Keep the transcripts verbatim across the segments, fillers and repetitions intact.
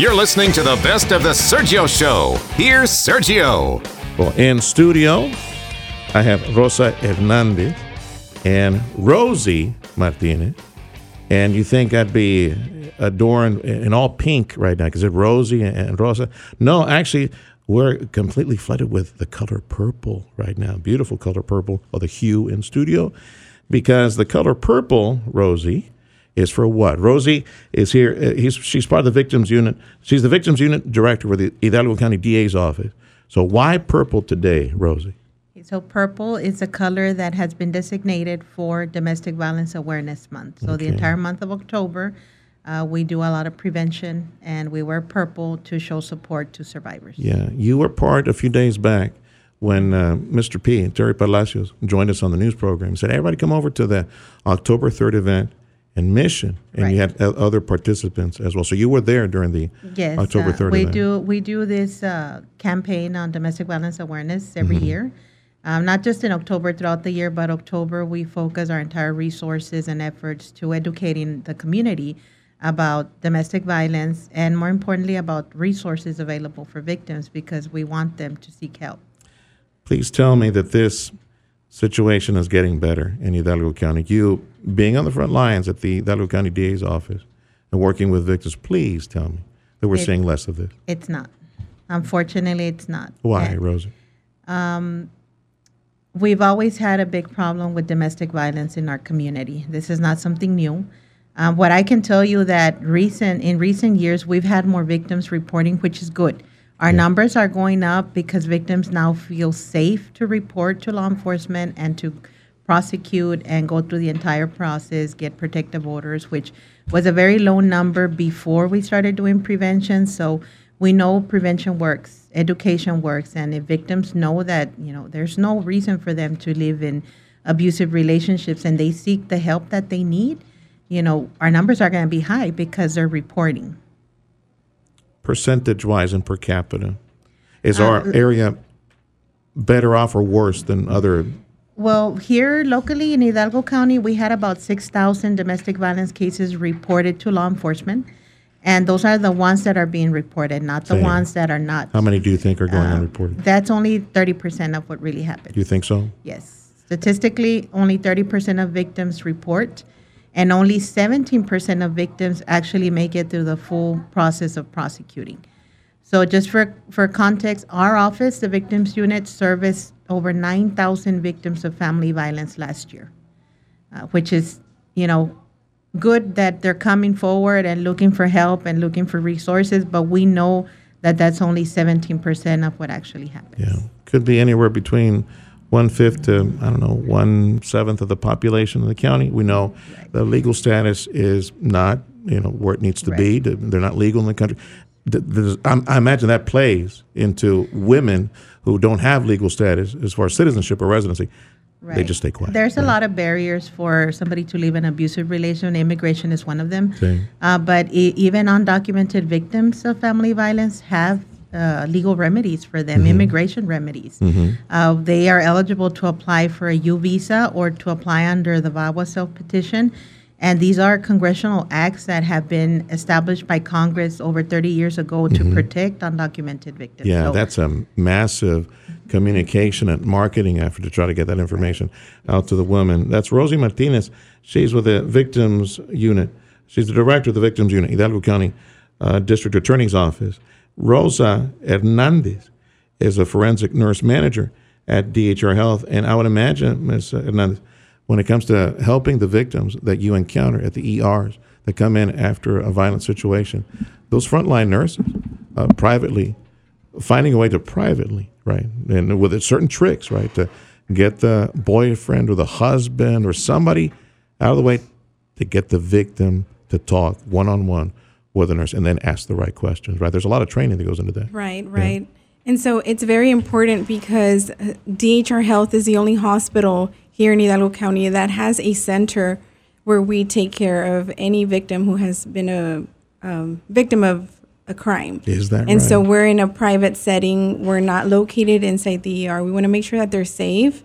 You're listening to the best of the Sergio Show. Here's Sergio. Well, in studio, I have Rosa Hernandez and Rosie Martinez. And you think I'd be adorned in all pink right now because it's Rosie and Rosa. No, actually, we're completely flooded with the color purple right now. Beautiful color purple, or the hue in studio, because the color purple, Rosie, is for what? Rosie is here. He's, she's part of the victims unit. She's the victims unit director for the Hidalgo County D A's office. So why purple today, Rosie? So purple is a color that has been designated for Domestic Violence Awareness Month. So okay. The entire month of October, uh, we do a lot of prevention, and we wear purple to show support to survivors. Yeah, you were part a few days back when uh, Mister P, Terry Palacios, joined us on the news program. He said, everybody come over to the October third event in Mission, and right. You had other participants as well. So you were there during the yes, October third uh, we event. Do, we do this uh, campaign on domestic violence awareness every mm-hmm. year. Um, not just in October, throughout the year, but October we focus our entire resources and efforts to educating the community about domestic violence and, more importantly, about resources available for victims, because we want them to seek help. Please tell me that this situation is getting better in Hidalgo County. You, being on the front lines at the Hidalgo County D A's office and working with victims, please tell me that we're it, seeing less of this. It's not. Unfortunately, it's not. Why, and, Rosie? Um... We've always had a big problem with domestic violence in our community. This is not something new. Um, what I can tell you that recent in recent years, we've had more victims reporting, which is good. Our yeah. numbers are going up because victims now feel safe to report to law enforcement and to prosecute and go through the entire process, get protective orders, which was a very low number before we started doing prevention. So we know prevention works, education works, and if victims know that, you know, there's no reason for them to live in abusive relationships and they seek the help that they need, you know, our numbers are going to be high because they're reporting. Percentage-wise and per capita, is uh, our area better off or worse than other? Well, here locally in Hidalgo County, we had about six thousand domestic violence cases reported to law enforcement. And those are the ones that are being reported, not the Damn. ones that are not. How many do you think are going uh, unreported? That's only thirty percent of what really happens. You think so? Yes. Statistically, only thirty percent of victims report, and only seventeen percent of victims actually make it through the full process of prosecuting. So just for, for context, our office, the Victims Unit, serviced over nine thousand victims of family violence last year, uh, which is, you know, good that they're coming forward and looking for help and looking for resources, but we know that that's only seventeen percent of what actually happens. Yeah, could be anywhere between one-fifth to, I don't know, one-seventh of the population of the county. We know right. the legal status is not, you know, where it needs to right. be. They're not legal in the country. I imagine that plays into women who don't have legal status as far as citizenship or residency. Right. They just stay quiet. There's right. a lot of barriers for somebody to live in an abusive relation. Immigration is one of them. Uh, but e- even undocumented victims of family violence have uh, legal remedies for them, mm-hmm. immigration remedies. Mm-hmm. Uh, they are eligible to apply for a U visa or to apply under the VAWA self-petition. And these are congressional acts that have been established by Congress over thirty years ago to mm-hmm. protect undocumented victims. Yeah, so, that's a massive communication and marketing effort to try to get that information out to the women. That's Rosie Martinez. She's with the Victims Unit. She's the director of the Victims Unit, Hidalgo County uh, District Attorney's Office. Rosa Hernandez is a forensic nurse manager at D H R Health. And I would imagine, Miz Hernandez, when it comes to helping the victims that you encounter at the E Rs that come in after a violent situation, those frontline nurses uh, privately, finding a way to privately, right, and with certain tricks, right, to get the boyfriend or the husband or somebody out of the way to get the victim to talk one-on-one with a nurse and then ask the right questions, right? There's a lot of training that goes into that. Right, right. Yeah. And so it's very important because D H R Health is the only hospital here in Hidalgo County that has a center where we take care of any victim who has been a um, victim of a crime. Is that right? And so we're in a private setting. We're not located inside the E R. We want to make sure that they're safe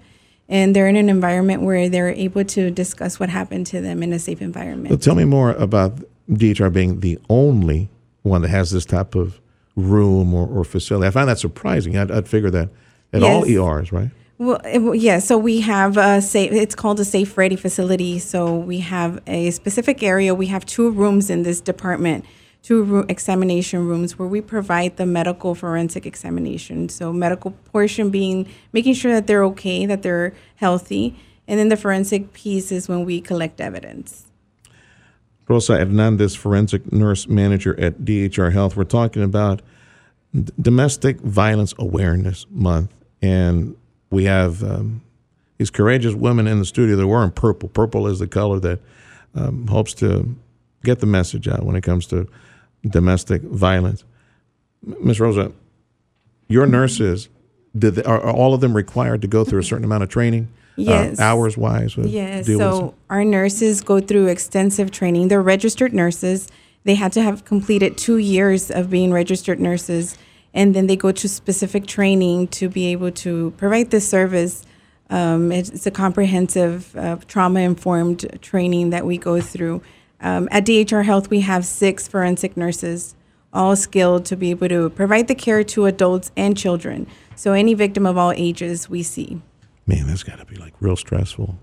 and they're in an environment where they're able to discuss what happened to them in a safe environment. So tell me more about D H R being the only one that has this type of room or, or facility. I find that surprising. I'd, I'd figure that at yes. all E Rs, right? Well, it, yeah. So we have a safe, it's called a safe ready facility. So we have a specific area. We have two rooms in this department, two room, examination rooms where we provide the medical forensic examination. So medical portion being making sure that they're okay, that they're healthy. And then the forensic piece is when we collect evidence. Rosa Hernandez, forensic nurse manager at D H R Health. We're talking about D- Domestic Violence Awareness Month. And we have um, these courageous women in the studio that are wearing purple. Purple is the color that um, hopes to get the message out when it comes to domestic violence. Miz Rosa, your nurses, did they, are, are all of them required to go through a certain amount of training? Yes. Uh, hours-wise? Yes, so our nurses go through extensive training. They're registered nurses. They had to have completed two years of being registered nurses, and then they go to specific training to be able to provide this service. Um, it's, it's a comprehensive, uh, trauma-informed training that we go through. Um, at D H R Health, we have six forensic nurses, all skilled to be able to provide the care to adults and children. So any victim of all ages we see. Man, that's got to be like real stressful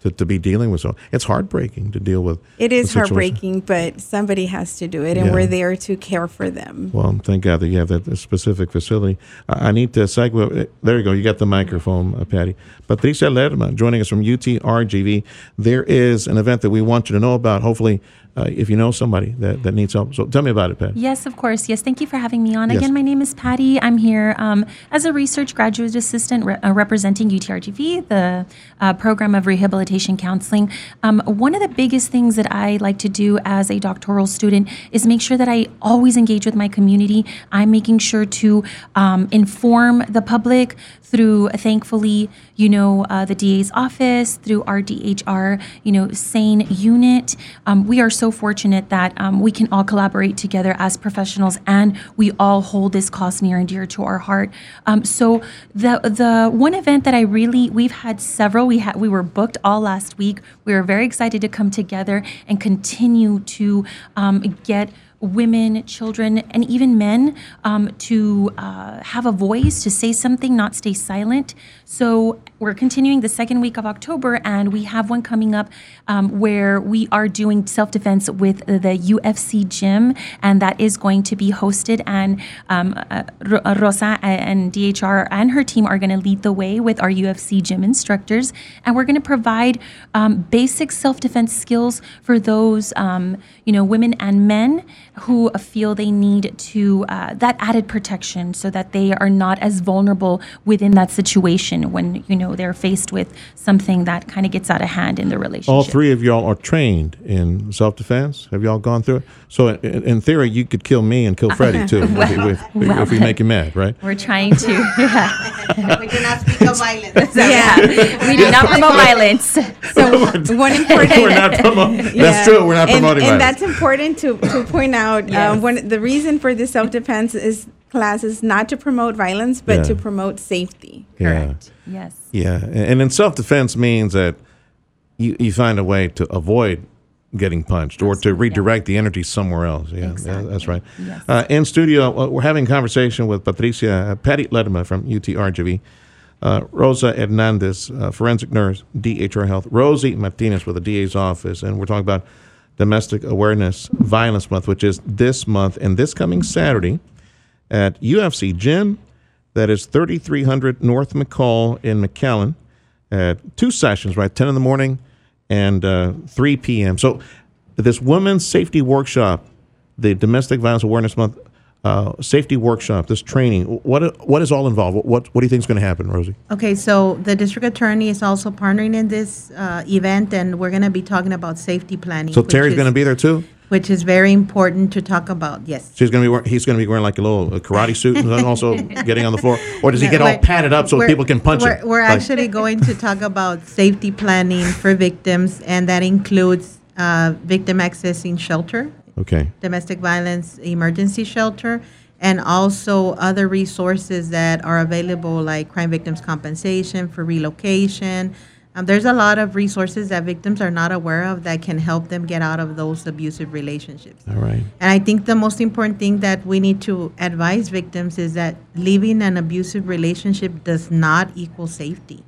to, to be dealing with. So it's heartbreaking to deal with. It is heartbreaking, but somebody has to do it, and yeah. we're there to care for them. Well, thank God that you have that specific facility. I, I need to segue. There you go. You got the microphone, uh, Patty. Patricia Lerma joining us from U T R G V. There is an event that we want you to know about, hopefully, Uh, if you know somebody that, that needs help. So tell me about it, Patty. Yes, of course. Yes, thank you for having me on. Yes. Again, my name is Patty. I'm here um, as a research graduate assistant re- uh, representing U T R G V, the uh, Program of Rehabilitation Counseling. Um, one of the biggest things that I like to do as a doctoral student is make sure that I always engage with my community. I'm making sure to um, inform the public through, uh, thankfully, you know, uh, the D A's office, through our D H R, you know, SANE unit. Um, we are so So fortunate that um, we can all collaborate together as professionals, and we all hold this cause near and dear to our heart. Um, so the the one event that I really we've had several we had we were booked all last week. We were very excited to come together and continue to um, get women, children, and even men um, to uh, have a voice, to say something, not stay silent. So we're continuing the second week of October, and we have one coming up um, where we are doing self-defense with the U F C gym, and that is going to be hosted, and um, uh, Rosa and D H R and her team are going to lead the way with our U F C gym instructors, and we're going to provide um, basic self-defense skills for those um, you know, women and men who feel they need to uh, that added protection so that they are not as vulnerable within that situation when, you know, they're faced with something that kind of gets out of hand in the relationship. All three of y'all are trained in self-defense. Have y'all gone through it? So in, in theory, you could kill me and kill Freddie, too, well, if, if, well, if we make him mad, right? We're trying to. Yeah. We do not speak of violence. Yeah, we do not promote violence. So one important. We're not promoting. Yeah. That's true. We're not promoting and, violence. And that's important to, to point out. Out, yes. um, when, the reason for the self-defense is class is not to promote violence, but yeah. to promote safety. Correct. Yeah. Yes. Yeah, and, and then self-defense means that you, you find a way to avoid getting punched that's or to redirect yeah. the energy somewhere else. Yeah, exactly. yeah that's right. Yes. Uh, in studio, uh, we're having a conversation with Patricia uh, Patty Lerma from U T R G V, uh, Rosa Hernandez, uh, forensic nurse, D H R Health, Rosie Martinez with the D A's office, and we're talking about Domestic Awareness Violence Month, which is this month and this coming Saturday at U F C Gym. That is thirty-three hundred North McCall in McAllen at two sessions, right? ten in the morning and uh, three p.m. So this Women's Safety Workshop, the Domestic Violence Awareness Month uh, Safety Workshop, this training, what what is all involved? What, what do you think is going to happen, Rosie? Okay, so the district attorney is also partnering in this uh, event, and we're going to be talking about safety planning. So Terry's going to be there too? Which is very important to talk about, yes. She's going to be. He's going to be wearing like a little karate suit and also getting on the floor? Or does he get all padded up so people can punch him? We're, we're like. actually going to talk about safety planning for victims, and that includes uh, victim accessing shelter. Okay. Domestic violence emergency shelter, and also other resources that are available like crime victims compensation for relocation, Um, there's a lot of resources that victims are not aware of that can help them get out of those abusive relationships. All right. And I think the most important thing that we need to advise victims is that leaving an abusive relationship does not equal safety.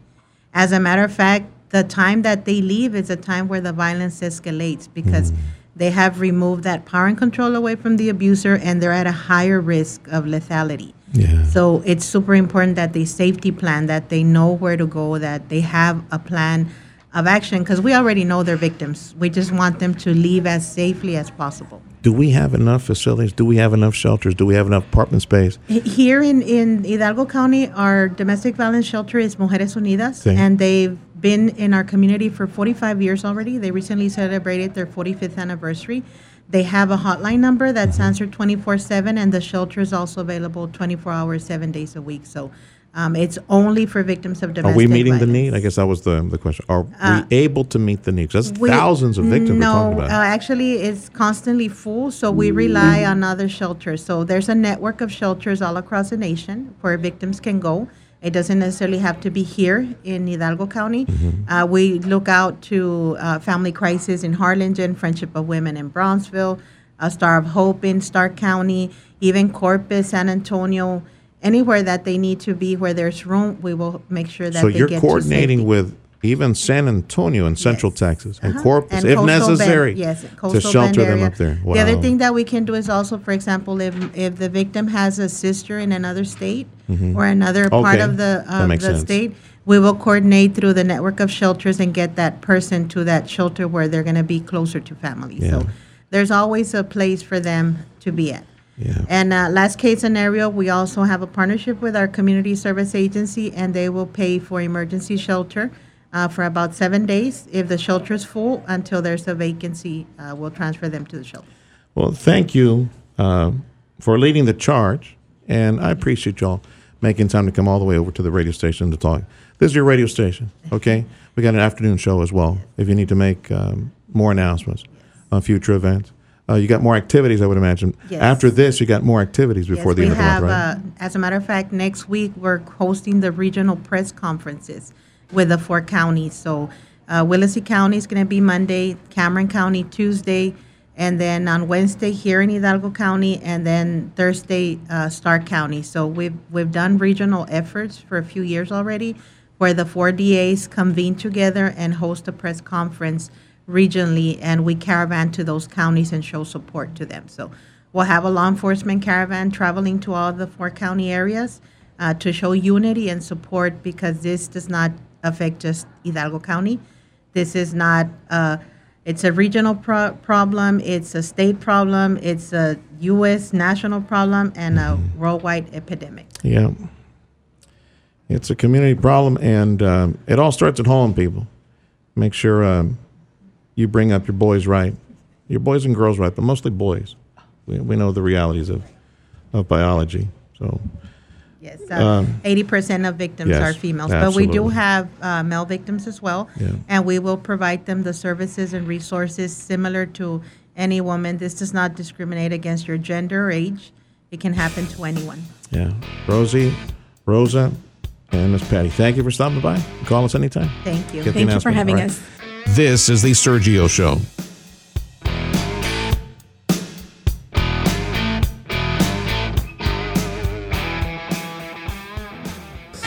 As a matter of fact, the time that they leave is a time where the violence escalates because mm. they have removed that power and control away from the abuser, and they're at a higher risk of lethality. Yeah. So it's super important that they safety plan, that they know where to go, that they have a plan of action, because we already know they're victims. We just want them to leave as safely as possible. Do we have enough facilities? Do we have enough shelters? Do we have enough apartment space? Here in, in Hidalgo County, our domestic violence shelter is Mujeres Unidas, See. and they've been in our community for forty-five years already. They recently celebrated their forty-fifth anniversary. They have a hotline number that's answered twenty-four seven, and the shelter is also available twenty-four hours, seven days a week. So um, it's only for victims of domestic violence. Are we meeting violence. the need? I guess that was the, the question. Are uh, we able to meet the need? Because that's we, thousands of victims no, we're talking about. No, uh, actually it's constantly full, so we rely mm-hmm. on other shelters. So there's a network of shelters all across the nation where victims can go. It doesn't necessarily have to be here in Hidalgo County. Mm-hmm. Uh, we look out to uh, Family Crisis in Harlingen, Friendship of Women in Brownsville, uh, Star of Hope in Starr County, even Corpus, San Antonio, anywhere that they need to be where there's room, we will make sure that so they get to safety. So you're coordinating with even San Antonio in Central yes. Texas and uh-huh. Corpus, and if necessary, Bend, yes, to shelter Bend them up there. Wow. The other thing that we can do is also, for example, if if the victim has a sister in another state mm-hmm. or another okay. part of the, of the state, we will coordinate through the network of shelters and get that person to that shelter where they're going to be closer to family. Yeah. So there's always a place for them to be at. Yeah. And uh, last case scenario, we also have a partnership with our community service agency, and they will pay for emergency shelter. Uh, for about seven days, if the shelter is full, until there's a vacancy, uh, we'll transfer them to the shelter. Well, thank you uh, for leading the charge, and I appreciate y'all making time to come all the way over to the radio station to talk. This is your radio station, okay? We got an afternoon show as well if you need to make um, more announcements on future events. Uh, you got more activities, I would imagine. Yes. After this, you got more activities before yes, the end of the month, right? Uh, as a matter of fact, next week we're hosting the regional press conferences with the four counties. So uh, Willacy County is going to be Monday, Cameron County Tuesday, and then on Wednesday here in Hidalgo County, and then Thursday, uh, Starr County. So we've, we've done regional efforts for a few years already where the four D As convene together and host a press conference regionally, and we caravan to those counties and show support to them. So we'll have a law enforcement caravan traveling to all the four county areas uh, to show unity and support, because this does not affect just Hidalgo County. This is not, uh, it's a regional pro problem, it's a state problem, it's a U S national problem, and mm-hmm. a worldwide epidemic. Yeah. It's a community problem, and um, it all starts at home, people. Make sure um, you bring up your boys right, your boys and girls right, but mostly boys. We, we know the realities of, of biology, so. Yes, uh, um, eighty percent of victims yes, are females, absolutely. But we do have uh, male victims as well, yeah. and we will provide them the services and resources similar to any woman. This does not discriminate against your gender or age. It can happen to anyone. Yeah. Rosie, Rosa, and Miss Patty, thank you for stopping by. Call us anytime. Thank you. Get thank you for having right. us. This is the Sergio Show.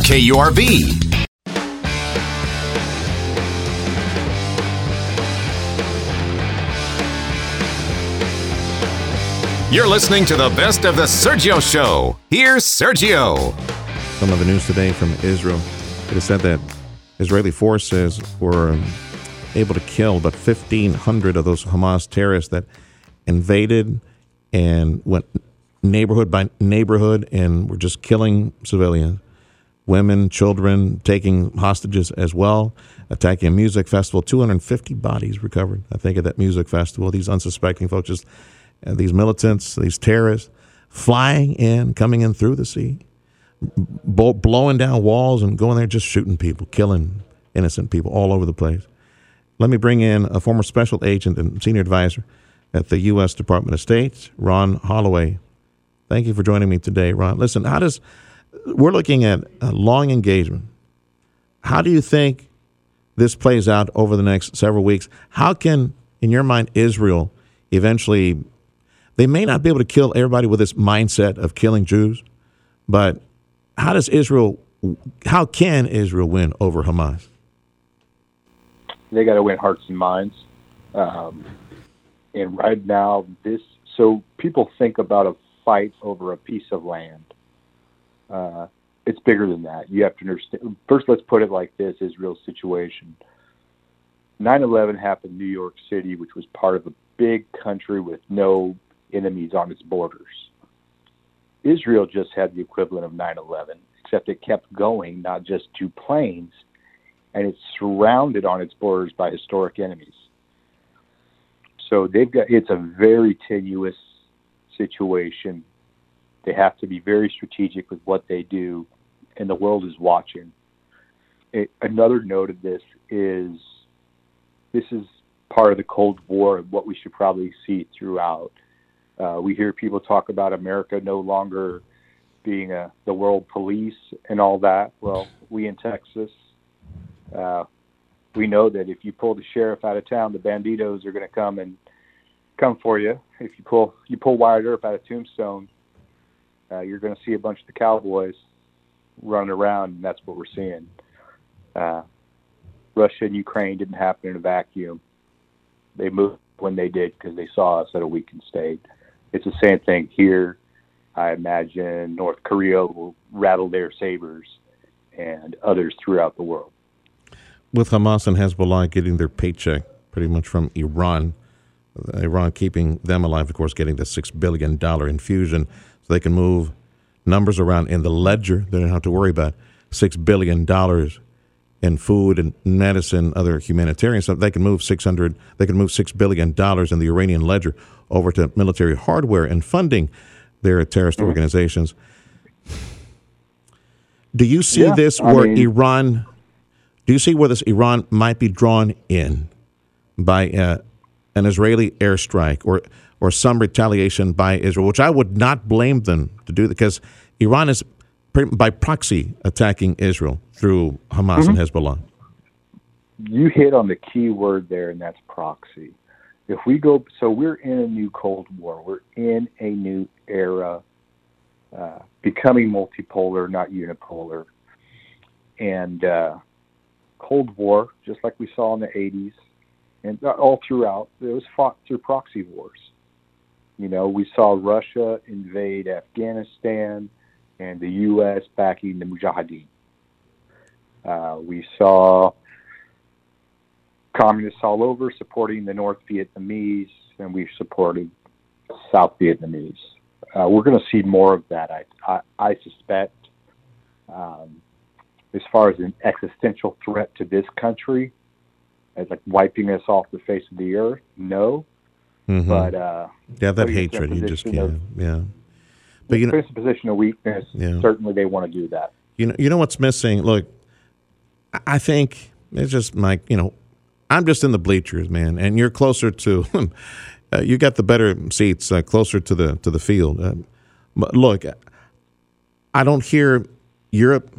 K U R V. You're listening to the best of the Sergio Show. Here's Sergio. Some of the news today from Israel. It is said that Israeli forces were able to kill about fifteen hundred of those Hamas terrorists that invaded and went neighborhood by neighborhood and were just killing civilians. women, children, taking hostages as well, attacking a music festival. two hundred fifty bodies recovered, I think, at that music festival. These unsuspecting folks, just, uh, these militants, these terrorists, flying in, coming in through the sea, b- blowing down walls and going there, just shooting people, killing innocent people all over the place. Let me bring in a former special agent and senior advisor at the U S Department of State, Ron Holloway. Thank you for joining me today, Ron. Listen, how does... We're looking at a long engagement. How do you think this plays out over the next several weeks? How can, in your mind, Israel eventually, they may not be able to kill everybody with this mindset of killing Jews, but how does Israel, how can Israel win over Hamas? They got to win hearts and minds. Um, and right now, this, so people think about a fight over a piece of land. Uh, it's bigger than that. You have to understand. First, let's put it like this, Israel's situation. nine eleven happened in New York City, which was part of a big country with no enemies on its borders. Israel just had the equivalent of nine eleven, except it kept going, not just two planes, and it's surrounded on its borders by historic enemies. So they've got, it's a very tenuous situation. They have to be very strategic with what they do, and the world is watching. It, another note of this is this is part of the Cold War and what we should probably see throughout. Uh, we hear people talk about America no longer being a, the world police and all that. Well, we in Texas, uh, we know that if you pull the sheriff out of town, the banditos are going to come and come for you. If you pull you pull Wyatt Earp out of Tombstone, Uh, you're going to see a bunch of the cowboys running around, and that's what we're seeing. Uh, Russia and Ukraine didn't happen in a vacuum. They moved when they did because they saw us at a weakened state. It's the same thing here. I imagine North Korea will rattle their sabers and others throughout the world. With Hamas and Hezbollah getting their paycheck pretty much from Iran, Iran keeping them alive, of course, getting the six billion dollars infusion, they can move numbers around in the ledger. They don't have to worry about six billion dollars in food and medicine, other humanitarian stuff. They can move six hundred. They can move six billion dollars in the Iranian ledger over to military hardware and funding their terrorist organizations. Do you see yeah, this where I mean, Iran? Do you see where this Iran might be drawn in by uh, an Israeli airstrike or? or some retaliation by Israel, which I would not blame them to do, because Iran is, by proxy, attacking Israel through Hamas mm-hmm. and Hezbollah. You hit on the key word there, and that's proxy. If we go, so we're in a new Cold War. We're in a new era, uh, becoming multipolar, not unipolar. And uh, Cold War, just like we saw in the eighties, and all throughout, it was fought through proxy wars. You know, we saw Russia invade Afghanistan and the U S backing the Mujahideen. Uh, we saw communists all over supporting the North Vietnamese, and we supported South Vietnamese. Uh, we're going to see more of that, I, I, I suspect. Um, as far as an existential threat to this country, as like wiping us off the face of the earth, no. Mm-hmm. But uh, yeah, that hatred you just can't. Of, yeah, but you know, a position of weakness. Yeah. Certainly, they want to do that. You know, you know what's missing. Look, I think it's just my. You know, I'm just in the bleachers, man, and you're closer to. uh, you got the better seats, uh, closer to the to the field. Uh, but look, I don't hear Europe.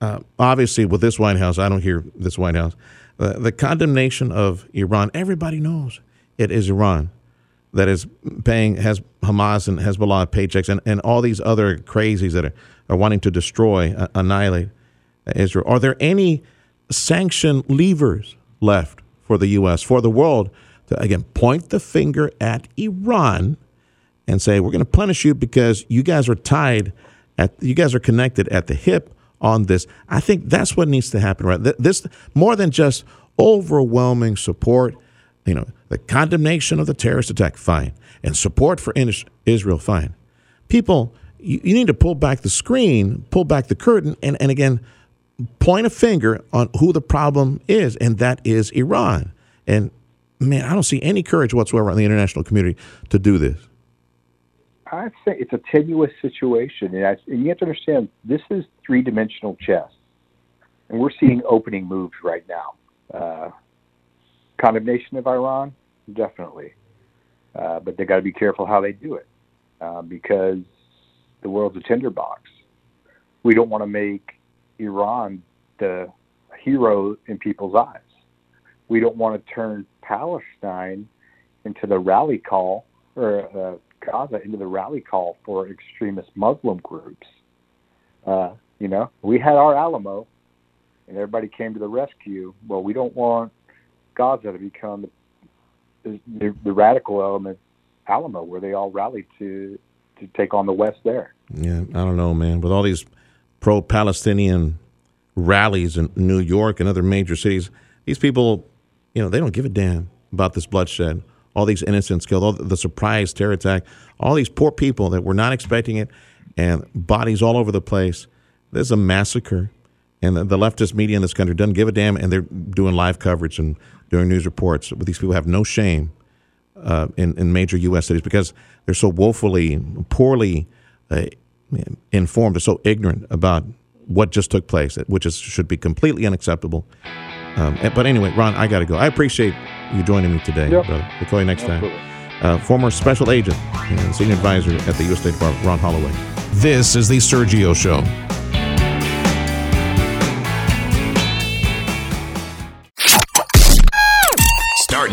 Uh, obviously, with this White House, I don't hear this White House. Uh, the condemnation of Iran. Everybody knows it is Iran that is paying has Hamas and Hezbollah paychecks and, and all these other crazies that are, are wanting to destroy, uh, annihilate Israel. Are there any sanction levers left for the U S, for the world, to, again, point the finger at Iran and say, we're going to punish you because you guys are tied, at, you guys are connected at the hip on this? I think that's what needs to happen, right? This, more than just overwhelming support, you know, the condemnation of the terrorist attack, fine. And support for Israel, fine. People, you, you need to pull back the screen, pull back the curtain, and, and again, point a finger on who the problem is, and that is Iran. And, man, I don't see any courage whatsoever on the international community to do this. I'd say it's a tenuous situation, and, I, and you have to understand, this is three-dimensional chess, and we're seeing opening moves right now. Uh, condemnation of Iran, definitely, uh, but they got to be careful how they do it, uh, because the world's a tinderbox. We don't want to make Iran the hero in people's eyes. We don't want to turn Palestine into the rally call, or uh, Gaza into the rally call for extremist Muslim groups. Uh, you know, we had our Alamo, and everybody came to the rescue. Well, we don't want Gaza to become the, the, the radical element Alamo, where they all rallied to to take on the West there. Yeah, I don't know, man. With all these pro-Palestinian rallies in New York and other major cities, these people, you know, they don't give a damn about this bloodshed. All these innocents killed, all the surprise terror attack, all these poor people that were not expecting it, and bodies all over the place. There's a massacre, and the, the leftist media in this country doesn't give a damn, and they're doing live coverage and doing news reports. But these people have no shame uh, in, in major U S cities because they're so woefully, poorly uh, informed. They're so ignorant about what just took place, which is should be completely unacceptable. Um, but anyway, Ron, I got to go. I appreciate you joining me today, yep. brother. We'll call you next Absolutely. time. Uh, former special agent and senior advisor at the U S State Department, Ron Holloway. This is The Sergio Show. Start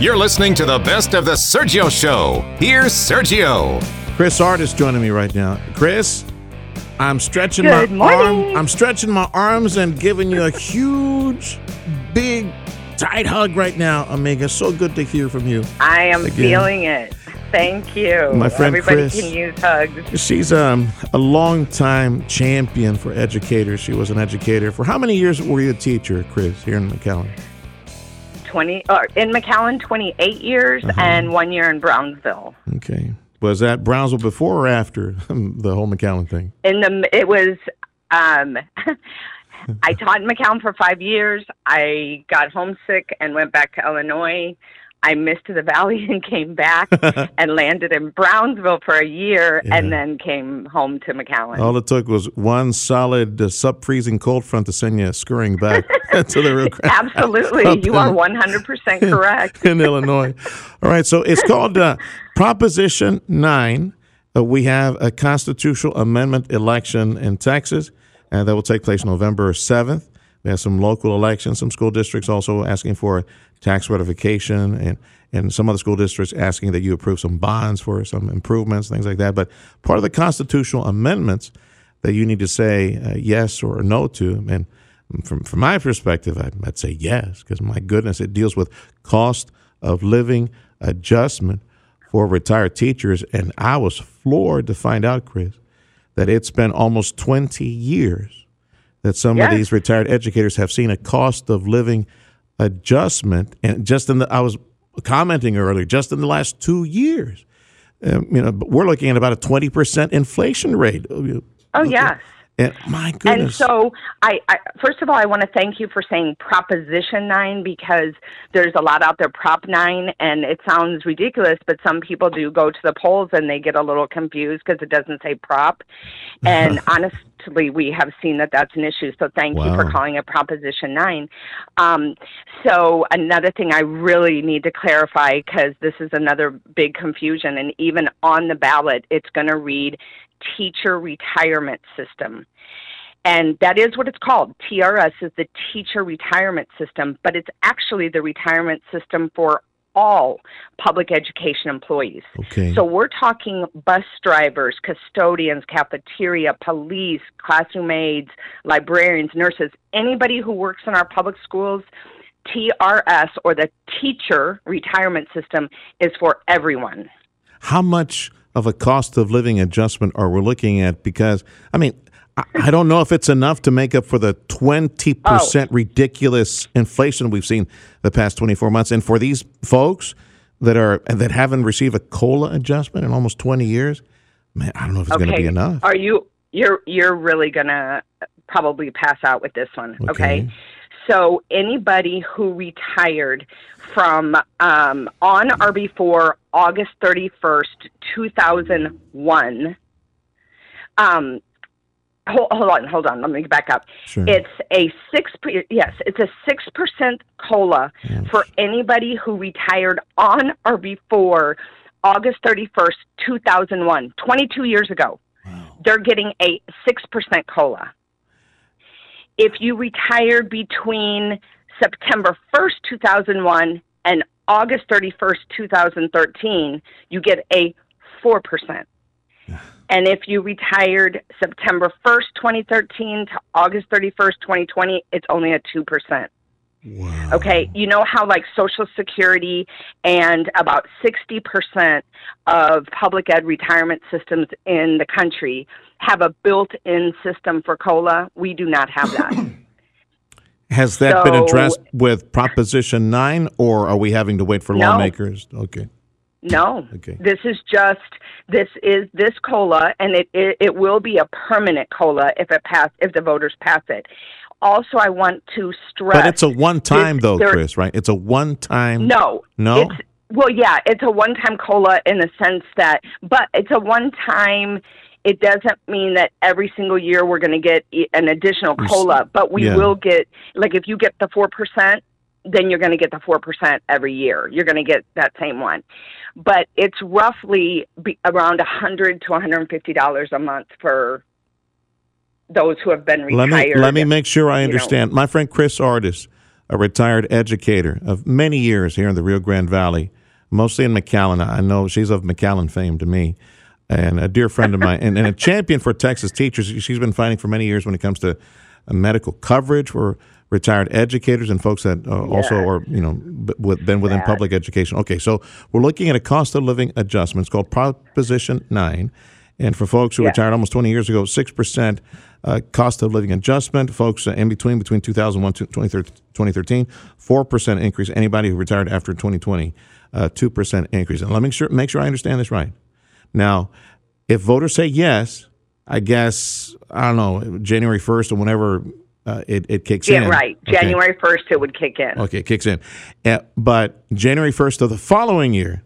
You're listening to the best of The Sergio Show. Here's Sergio. Chris Ardis joining me right now. Chris, I'm stretching Good my morning. arm. I'm stretching my arms and giving you a huge, big, tight hug right now, Amiga. So good to hear from you. I am again. feeling it. Thank you. My friend Everybody Chris, can use hugs. She's um, a longtime champion for educators. She was an educator. For how many years were you a teacher, Chris, here in McAllen? Twenty or in McAllen, twenty-eight years, uh-huh. and one year in Brownsville. Okay, was that Brownsville before or after the whole McAllen thing? In the it was, um, I taught in McAllen for five years. I got homesick and went back to Illinois. I missed the Valley and came back and landed in Brownsville for a year yeah. and then came home to McAllen. All it took was one solid uh, sub-freezing cold front to send you scurrying back to the real crowd. Absolutely. You are one hundred percent correct. In, in Illinois. All right, so it's called uh, Proposition nine. Uh, we have a constitutional amendment election in Texas uh, that will take place November seventh. We have some local elections, some school districts also asking for tax ratification, and, and some other school districts asking that you approve some bonds for some improvements, things like that. But part of the constitutional amendments that you need to say uh, yes or no to, and from from my perspective, I'd, I'd say yes, because my goodness, it deals with cost of living adjustment for retired teachers. And I was floored to find out, Chris, that it's been almost twenty years that some yes. of these retired educators have seen a cost of living adjustment, and just in the I was commenting earlier, just in the last two years, um, you know, we're looking at about a twenty percent inflation rate. Oh okay. yeah, and my goodness. And so, I, I first of all, I want to thank you for saying Proposition Nine, because there's a lot out there Prop Nine, and it sounds ridiculous, but some people do go to the polls and they get a little confused because it doesn't say prop. And honestly, we have seen that that's an issue. So thank wow. you for calling it Proposition nine. Um, so another thing I really need to clarify, because this is another big confusion, and even on the ballot, it's going to read Teacher Retirement System. And that is what it's called. T R S is the Teacher Retirement System, but it's actually the retirement system for all public education employees. Okay. So we're talking bus drivers, custodians, cafeteria, police, classroom aides, librarians, nurses, anybody who works in our public schools. T R S, or the Teacher Retirement System, is for everyone. How much of a cost of living adjustment are we looking at? Because, I mean, I, I don't know if it's enough to make up for the twenty percent oh. ridiculous inflation we've seen the past twenty-four months. And for these folks that are that haven't received a COLA adjustment in almost twenty years, man, I don't know if it's okay. going to be enough. Are you, you're, you're really going to probably pass out with this one, okay? okay? So anybody who retired from um, on or before August thirty-first, two thousand one, um, hold, hold on, hold on, let me back up. Sure. It's a six, per, yes, it's a six percent COLA yes. for anybody who retired on or before August thirty-first, two thousand one, twenty-two years ago. Wow. They're getting a six percent COLA. If you retired between September first, two thousand one, and August thirty-first, two thousand thirteen, you get a four percent. Yeah. And if you retired September first, twenty thirteen to August thirty-first, twenty twenty, it's only a two percent. Wow. Okay, you know how like Social Security and about sixty percent of public ed retirement systems in the country have a built-in system for COLA? We do not have that. Has that so, been addressed with Proposition nine, or are we having to wait for no. lawmakers? Okay. No. Okay. This is just this is this COLA, and it, it it will be a permanent COLA if it pass if the voters pass it. Also, I want to stress. But it's a one-time, it's, though, there, Chris, right? It's a one-time. No. No? It's, well, yeah, it's a one-time COLA in the sense that, but it's a one-time, it doesn't mean that every single year we're going to get an additional COLA, but we yeah. will get, like if you get the four percent, then you're going to get the four percent every year. You're going to get that same one. But it's roughly around one hundred to one hundred fifty dollars a month for those who have been retired. Let me, let me make sure I understand. You know. My friend Chris Ardis, a retired educator of many years here in the Rio Grande Valley, mostly in McAllen. I know she's of McAllen fame to me, and a dear friend of mine, and, and a champion for Texas teachers. She's been fighting for many years when it comes to medical coverage for retired educators and folks that uh, yeah. also are, you know, been within yeah. public education. Okay, so we're looking at a cost of living adjustment. It's called Proposition nine. And for folks who yeah. retired almost twenty years ago, six percent uh, cost of living adjustment. Folks uh, in between, between two thousand one to twenty thirteen, four percent increase. Anybody who retired after twenty twenty, uh, two percent increase. And let me sure, make sure I understand this right. Now, if voters say yes, I guess, I don't know, January first or whenever uh, it, it kicks yeah, in. Yeah, right. Okay. January first, it would kick in. Okay, it kicks in. Uh, but January first of the following year,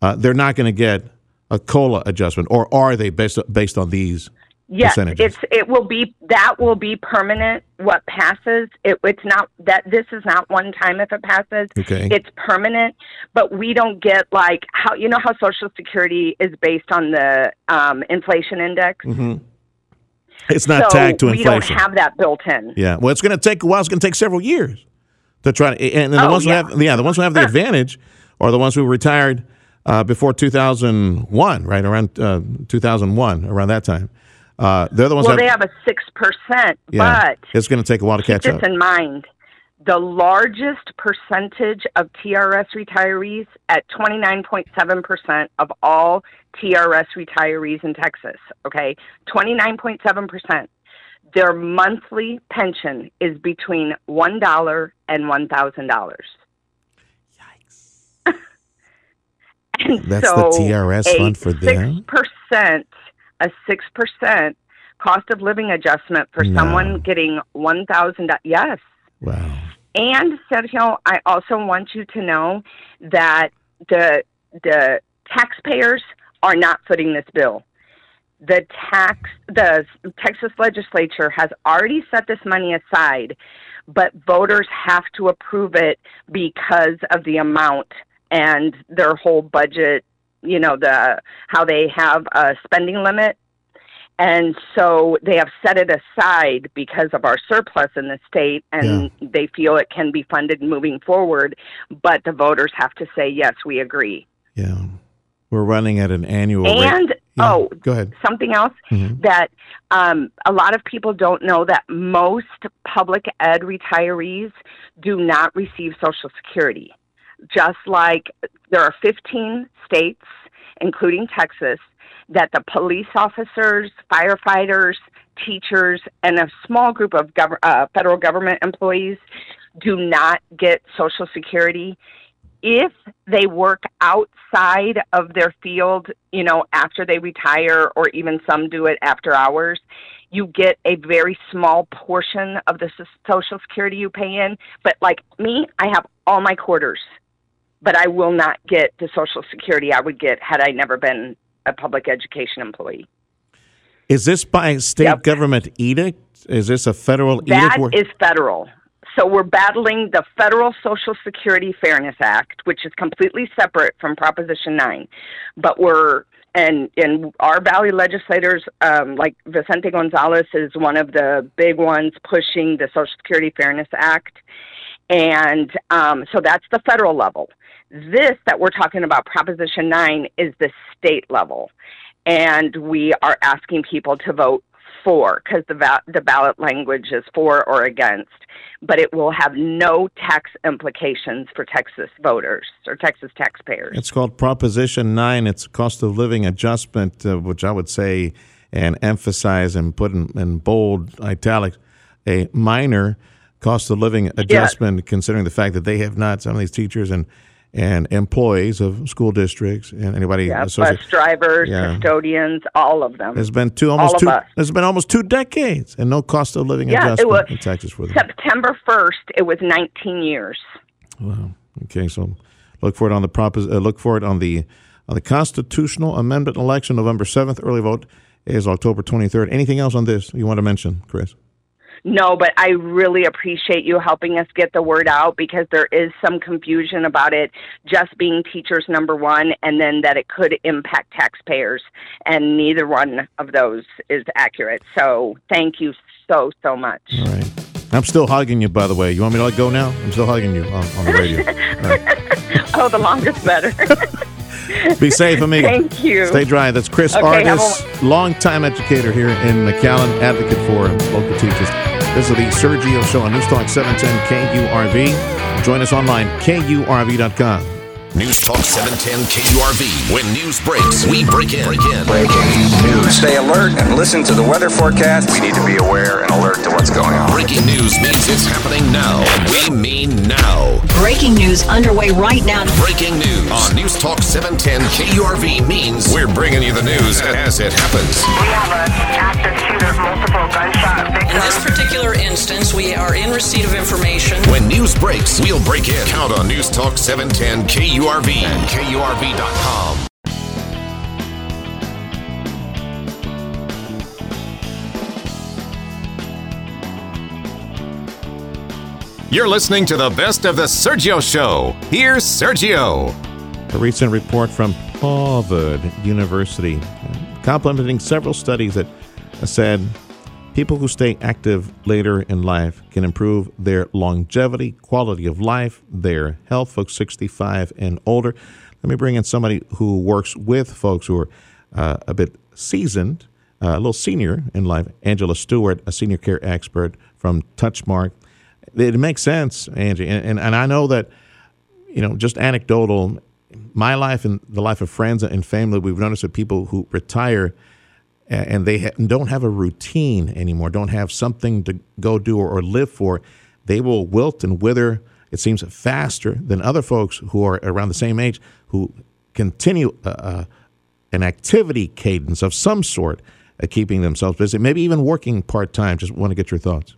uh, they're not going to get a COLA adjustment, or are they based based on these yes, percentages? Yes, it's it will be that will be permanent. What passes, it, it's not that this is not one time if it passes. Okay, it's permanent. But we don't get like how you know how Social Security is based on the um, inflation index. Mm-hmm. It's not so tagged to inflation. We don't have that built in. Yeah, well, it's going to take a while. It's going to take several years to try to. And, and the oh, ones yeah. who have yeah the ones who have the advantage are the ones who retired Uh, before two thousand one, right, around uh, two thousand one, around that time. Uh, they're the ones well, that have, they have a six percent, yeah, but it's going to take a while to catch up. Keep this in mind. The largest percentage of T R S retirees at twenty-nine point seven percent of all T R S retirees in Texas, okay, twenty-nine point seven percent. Their monthly pension is between one dollar and one thousand dollars. And that's so the T R S fund for them? six percent, a six percent cost of living adjustment for no. someone getting one thousand dollars. Yes. Wow. And, Sergio, I also want you to know that the the taxpayers are not footing this bill. The tax, the Texas legislature has already set this money aside, but voters have to approve it because of the amount and their whole budget, you know, the how they have a spending limit. And so they have set it aside because of our surplus in the state, and yeah. they feel it can be funded moving forward. But the voters have to say, yes, we agree. Yeah. We're running at an annual and, rate. Yeah, oh, go ahead. Something else mm-hmm. that um, a lot of people don't know, that most public ed retirees do not receive Social Security. Just like there are fifteen states, including Texas, that the police officers, firefighters, teachers, and a small group of gov- uh, federal government employees do not get Social Security. If they work outside of their field, you know, after they retire, or even some do it after hours, you get a very small portion of the Social Security you pay in. But like me, I have all my quarters, but I will not get the Social Security I would get had I never been a public education employee. Is this by state yep. government edict? Is this a federal that edict? That is federal. So we're battling the Federal Social Security Fairness Act, which is completely separate from Proposition nine. But we're, and, and our Valley legislators, um, like Vicente Gonzalez is one of the big ones pushing the Social Security Fairness Act. And um, so that's the federal level. This that we're talking about, Proposition nine, is the state level. And we are asking people to vote for, because the, va- the ballot language is for or against, but it will have no tax implications for Texas voters or Texas taxpayers. It's called Proposition nine. It's a cost of living adjustment, uh, which I would say and emphasize and put in, in bold italics, a minor cost of living adjustment, yes. considering the fact that they have not, some of these teachers and and employees of school districts and anybody yeah, associated. Bus drivers, yeah. custodians, all of them. There's been two almost all two. There's been almost two decades and no cost of living yeah, adjustment it was, in Texas for them. September first, it was nineteen years. Wow. Okay, so look for it on the propos- uh, look for it on the on the constitutional amendment election, November seventh. Early vote is October twenty-third. Anything else on this you want to mention, Chris? No, but I really appreciate you helping us get the word out, because there is some confusion about it just being teachers, number one, and then that it could impact taxpayers, and neither one of those is accurate. So thank you so, so much. All right. I'm still hugging you, by the way. You want me to let go now? I'm still hugging you on, on the radio. Right. Oh, the longer the better. Be safe, amiga. Thank you. Stay dry. That's Chris okay, Ardis, a- longtime educator here in McAllen, advocate for local teachers. This is the Sergio Show on News Talk seven ten K U R V. Join us online, K U R V dot com. News Talk seven ten K U R V. When news breaks, we break in. Break in. Breaking news. Stay alert and listen to the weather forecast. We need to be aware and alert to what's going on. Breaking news means it's happening now. We mean now. Breaking news underway right now. Breaking news on News Talk seven ten K U R V means we're bringing you the news as it happens. We have an active shooter, multiple gunshot victims. In this particular instance, we are in receipt of information. When news breaks, we'll break in. Count on News Talk seven ten K U R V. K U R V and K U R V dot com. You're listening to the best of the Sergio Show. Here's Sergio. A recent report from Harvard University complementing several studies that said people who stay active later in life can improve their longevity, quality of life, their health, folks sixty-five and older. Let me bring in somebody who works with folks who are uh, a bit seasoned, uh, a little senior in life, Angela Stewart, a senior care expert from Touchmark. It makes sense, Angie, and, and, and I know that, you know, just anecdotal, my life and the life of friends and family, we've noticed that people who retire and they ha- don't have a routine anymore, don't have something to go do or, or live for, they will wilt and wither, it seems, faster than other folks who are around the same age who continue uh, uh, an activity cadence of some sort, uh, keeping themselves busy, maybe even working part-time. Just want to get your thoughts.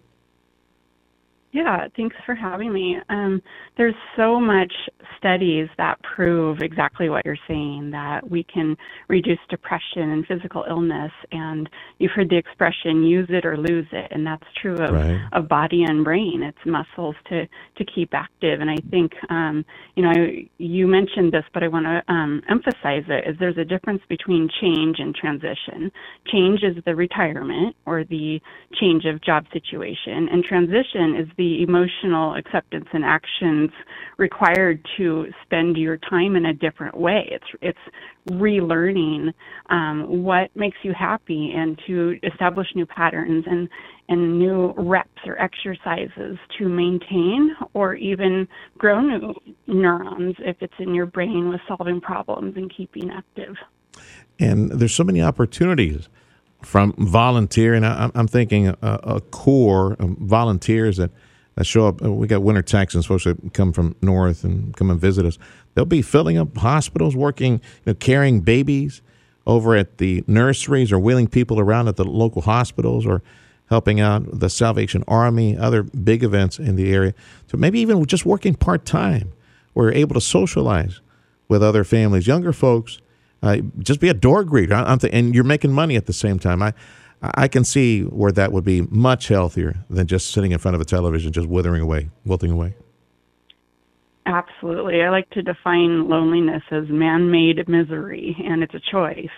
Yeah, thanks for having me. Um, there's so much studies that prove exactly what you're saying, that we can reduce depression and physical illness. And you've heard the expression, use it or lose it. And that's true of, right. of body and brain. It's muscles to, to keep active. And I think, um, you know, I, you mentioned this, but I want to um, emphasize it, is there's a difference between change and transition. Change is the retirement or the change of job situation, and transition is the emotional acceptance and actions required to spend your time in a different way. It's it's relearning um, what makes you happy and to establish new patterns and, and new reps or exercises to maintain or even grow new neurons if it's in your brain with solving problems and keeping active. And there's so many opportunities from volunteering. I, I'm thinking a, a core of volunteers that, that show up. We got winter Texans folks that come from north and come and visit us. They'll be filling up hospitals, working, you know, carrying babies over at the nurseries or wheeling people around at the local hospitals or helping out the Salvation Army, other big events in the area. So maybe even just working part-time, where you're able to socialize with other families, younger folks. Uh, just be a door greeter, I'm th- and you're making money at the same time. I, I can see where that would be much healthier than just sitting in front of a television, just withering away, wilting away. Absolutely. I like to define loneliness as man-made misery, and it's a choice.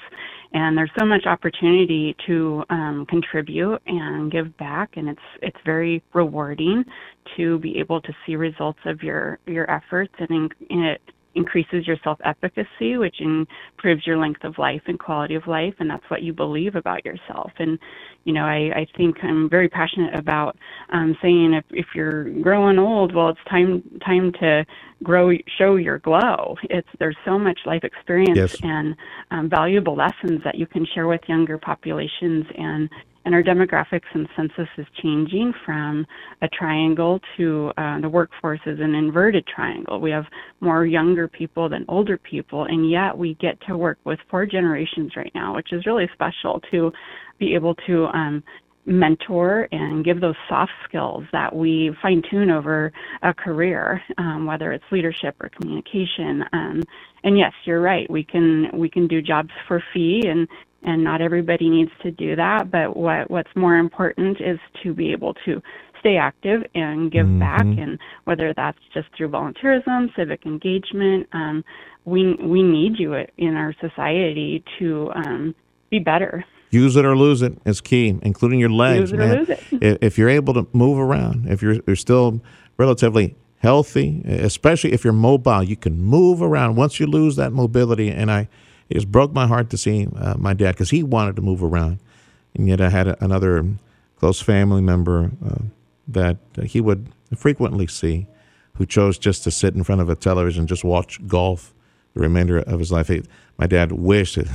And there's so much opportunity to um, contribute and give back, and it's it's very rewarding to be able to see results of your, your efforts, and in, in it increases your self-efficacy, which improves your length of life and quality of life, and that's what you believe about yourself. And, you know, I, I think I'm very passionate about um, saying if, if you're growing old, well, it's time time to grow, show your glow. It's there's so much life experience yes. and um, valuable lessons that you can share with younger populations. And And our demographics and census is changing from a triangle to uh, the workforce is an inverted triangle. We have more younger people than older people, and yet we get to work with four generations right now, which is really special to be able to um, mentor and give those soft skills that we fine-tune over a career, um, whether it's leadership or communication. Um, and yes, you're right. We can we can do jobs for fee and. And not everybody needs to do that, but what, what's more important is to be able to stay active and give mm-hmm. back, and whether that's just through volunteerism, civic engagement, um, we we need you in our society to um, be better. Use it or lose it is key, including your legs. Use it man. or lose it. If you're able to move around, if you're, you're still relatively healthy, especially if you're mobile, you can move around. Once you lose that mobility, and I... It just broke my heart to see uh, my dad, because he wanted to move around. And yet I had a, another close family member uh, that he would frequently see who chose just to sit in front of a television, just watch golf the remainder of his life. He, my dad wished to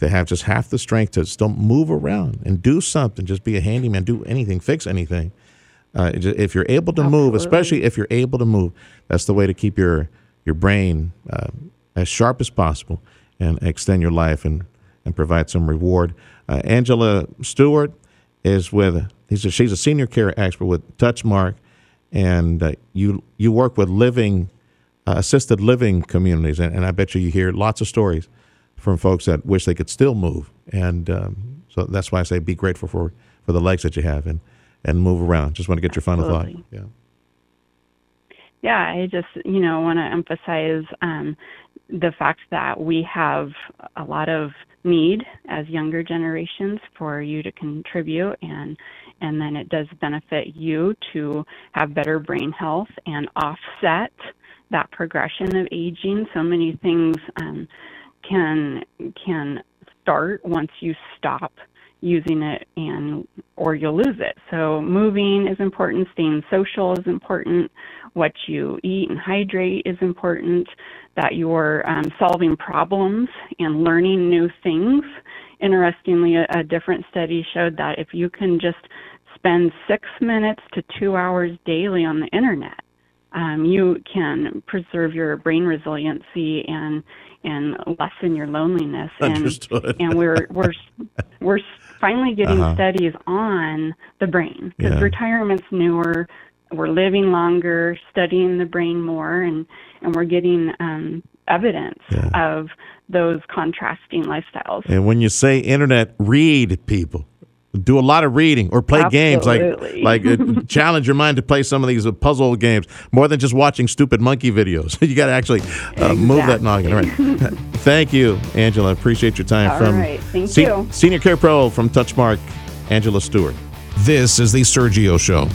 have just half the strength to still move around and do something, just be a handyman, do anything, fix anything. Uh, if you're able to Absolutely. move, especially if you're able to move, that's the way to keep your, your brain uh, as sharp as possible and extend your life and, and provide some reward. Uh, Angela Stewart is with, he's a, she's a senior care expert with Touchmark, and uh, you you work with living, uh, assisted living communities, and, and I bet you you hear lots of stories from folks that wish they could still move, and um, so that's why I say be grateful for, for the legs that you have and, and move around. Just want to get your final Absolutely. thought. Yeah. Yeah, I just, you know, want to emphasize um, the fact that we have a lot of need as younger generations for you to contribute, and and then it does benefit you to have better brain health and offset that progression of aging. So many things um, can can start once you stop using it, and or you'll lose it. So moving is important, staying social is important, what you eat and hydrate is important, that you're um, solving problems and learning new things. Interestingly, a, a different study showed that if you can just spend six minutes to two hours daily on the internet, um, you can preserve your brain resiliency and and lessen your loneliness. Understood. And and we're we're we're finally getting uh-huh. studies on the brain, because yeah. retirement's newer. we're living longer, studying the brain more, and, and we're getting um, evidence yeah. of those contrasting lifestyles. And when you say internet, read, people. Do a lot of reading or play Absolutely. games, like like challenge your mind to play some of these puzzle games more than just watching stupid monkey videos. You got to actually uh, exactly. move that noggin. All right. Thank you, Angela. Appreciate your time. All from right. Thank Se- you. Senior Care Pro from Touchmark, Angela Stewart. This is the Sergio Show.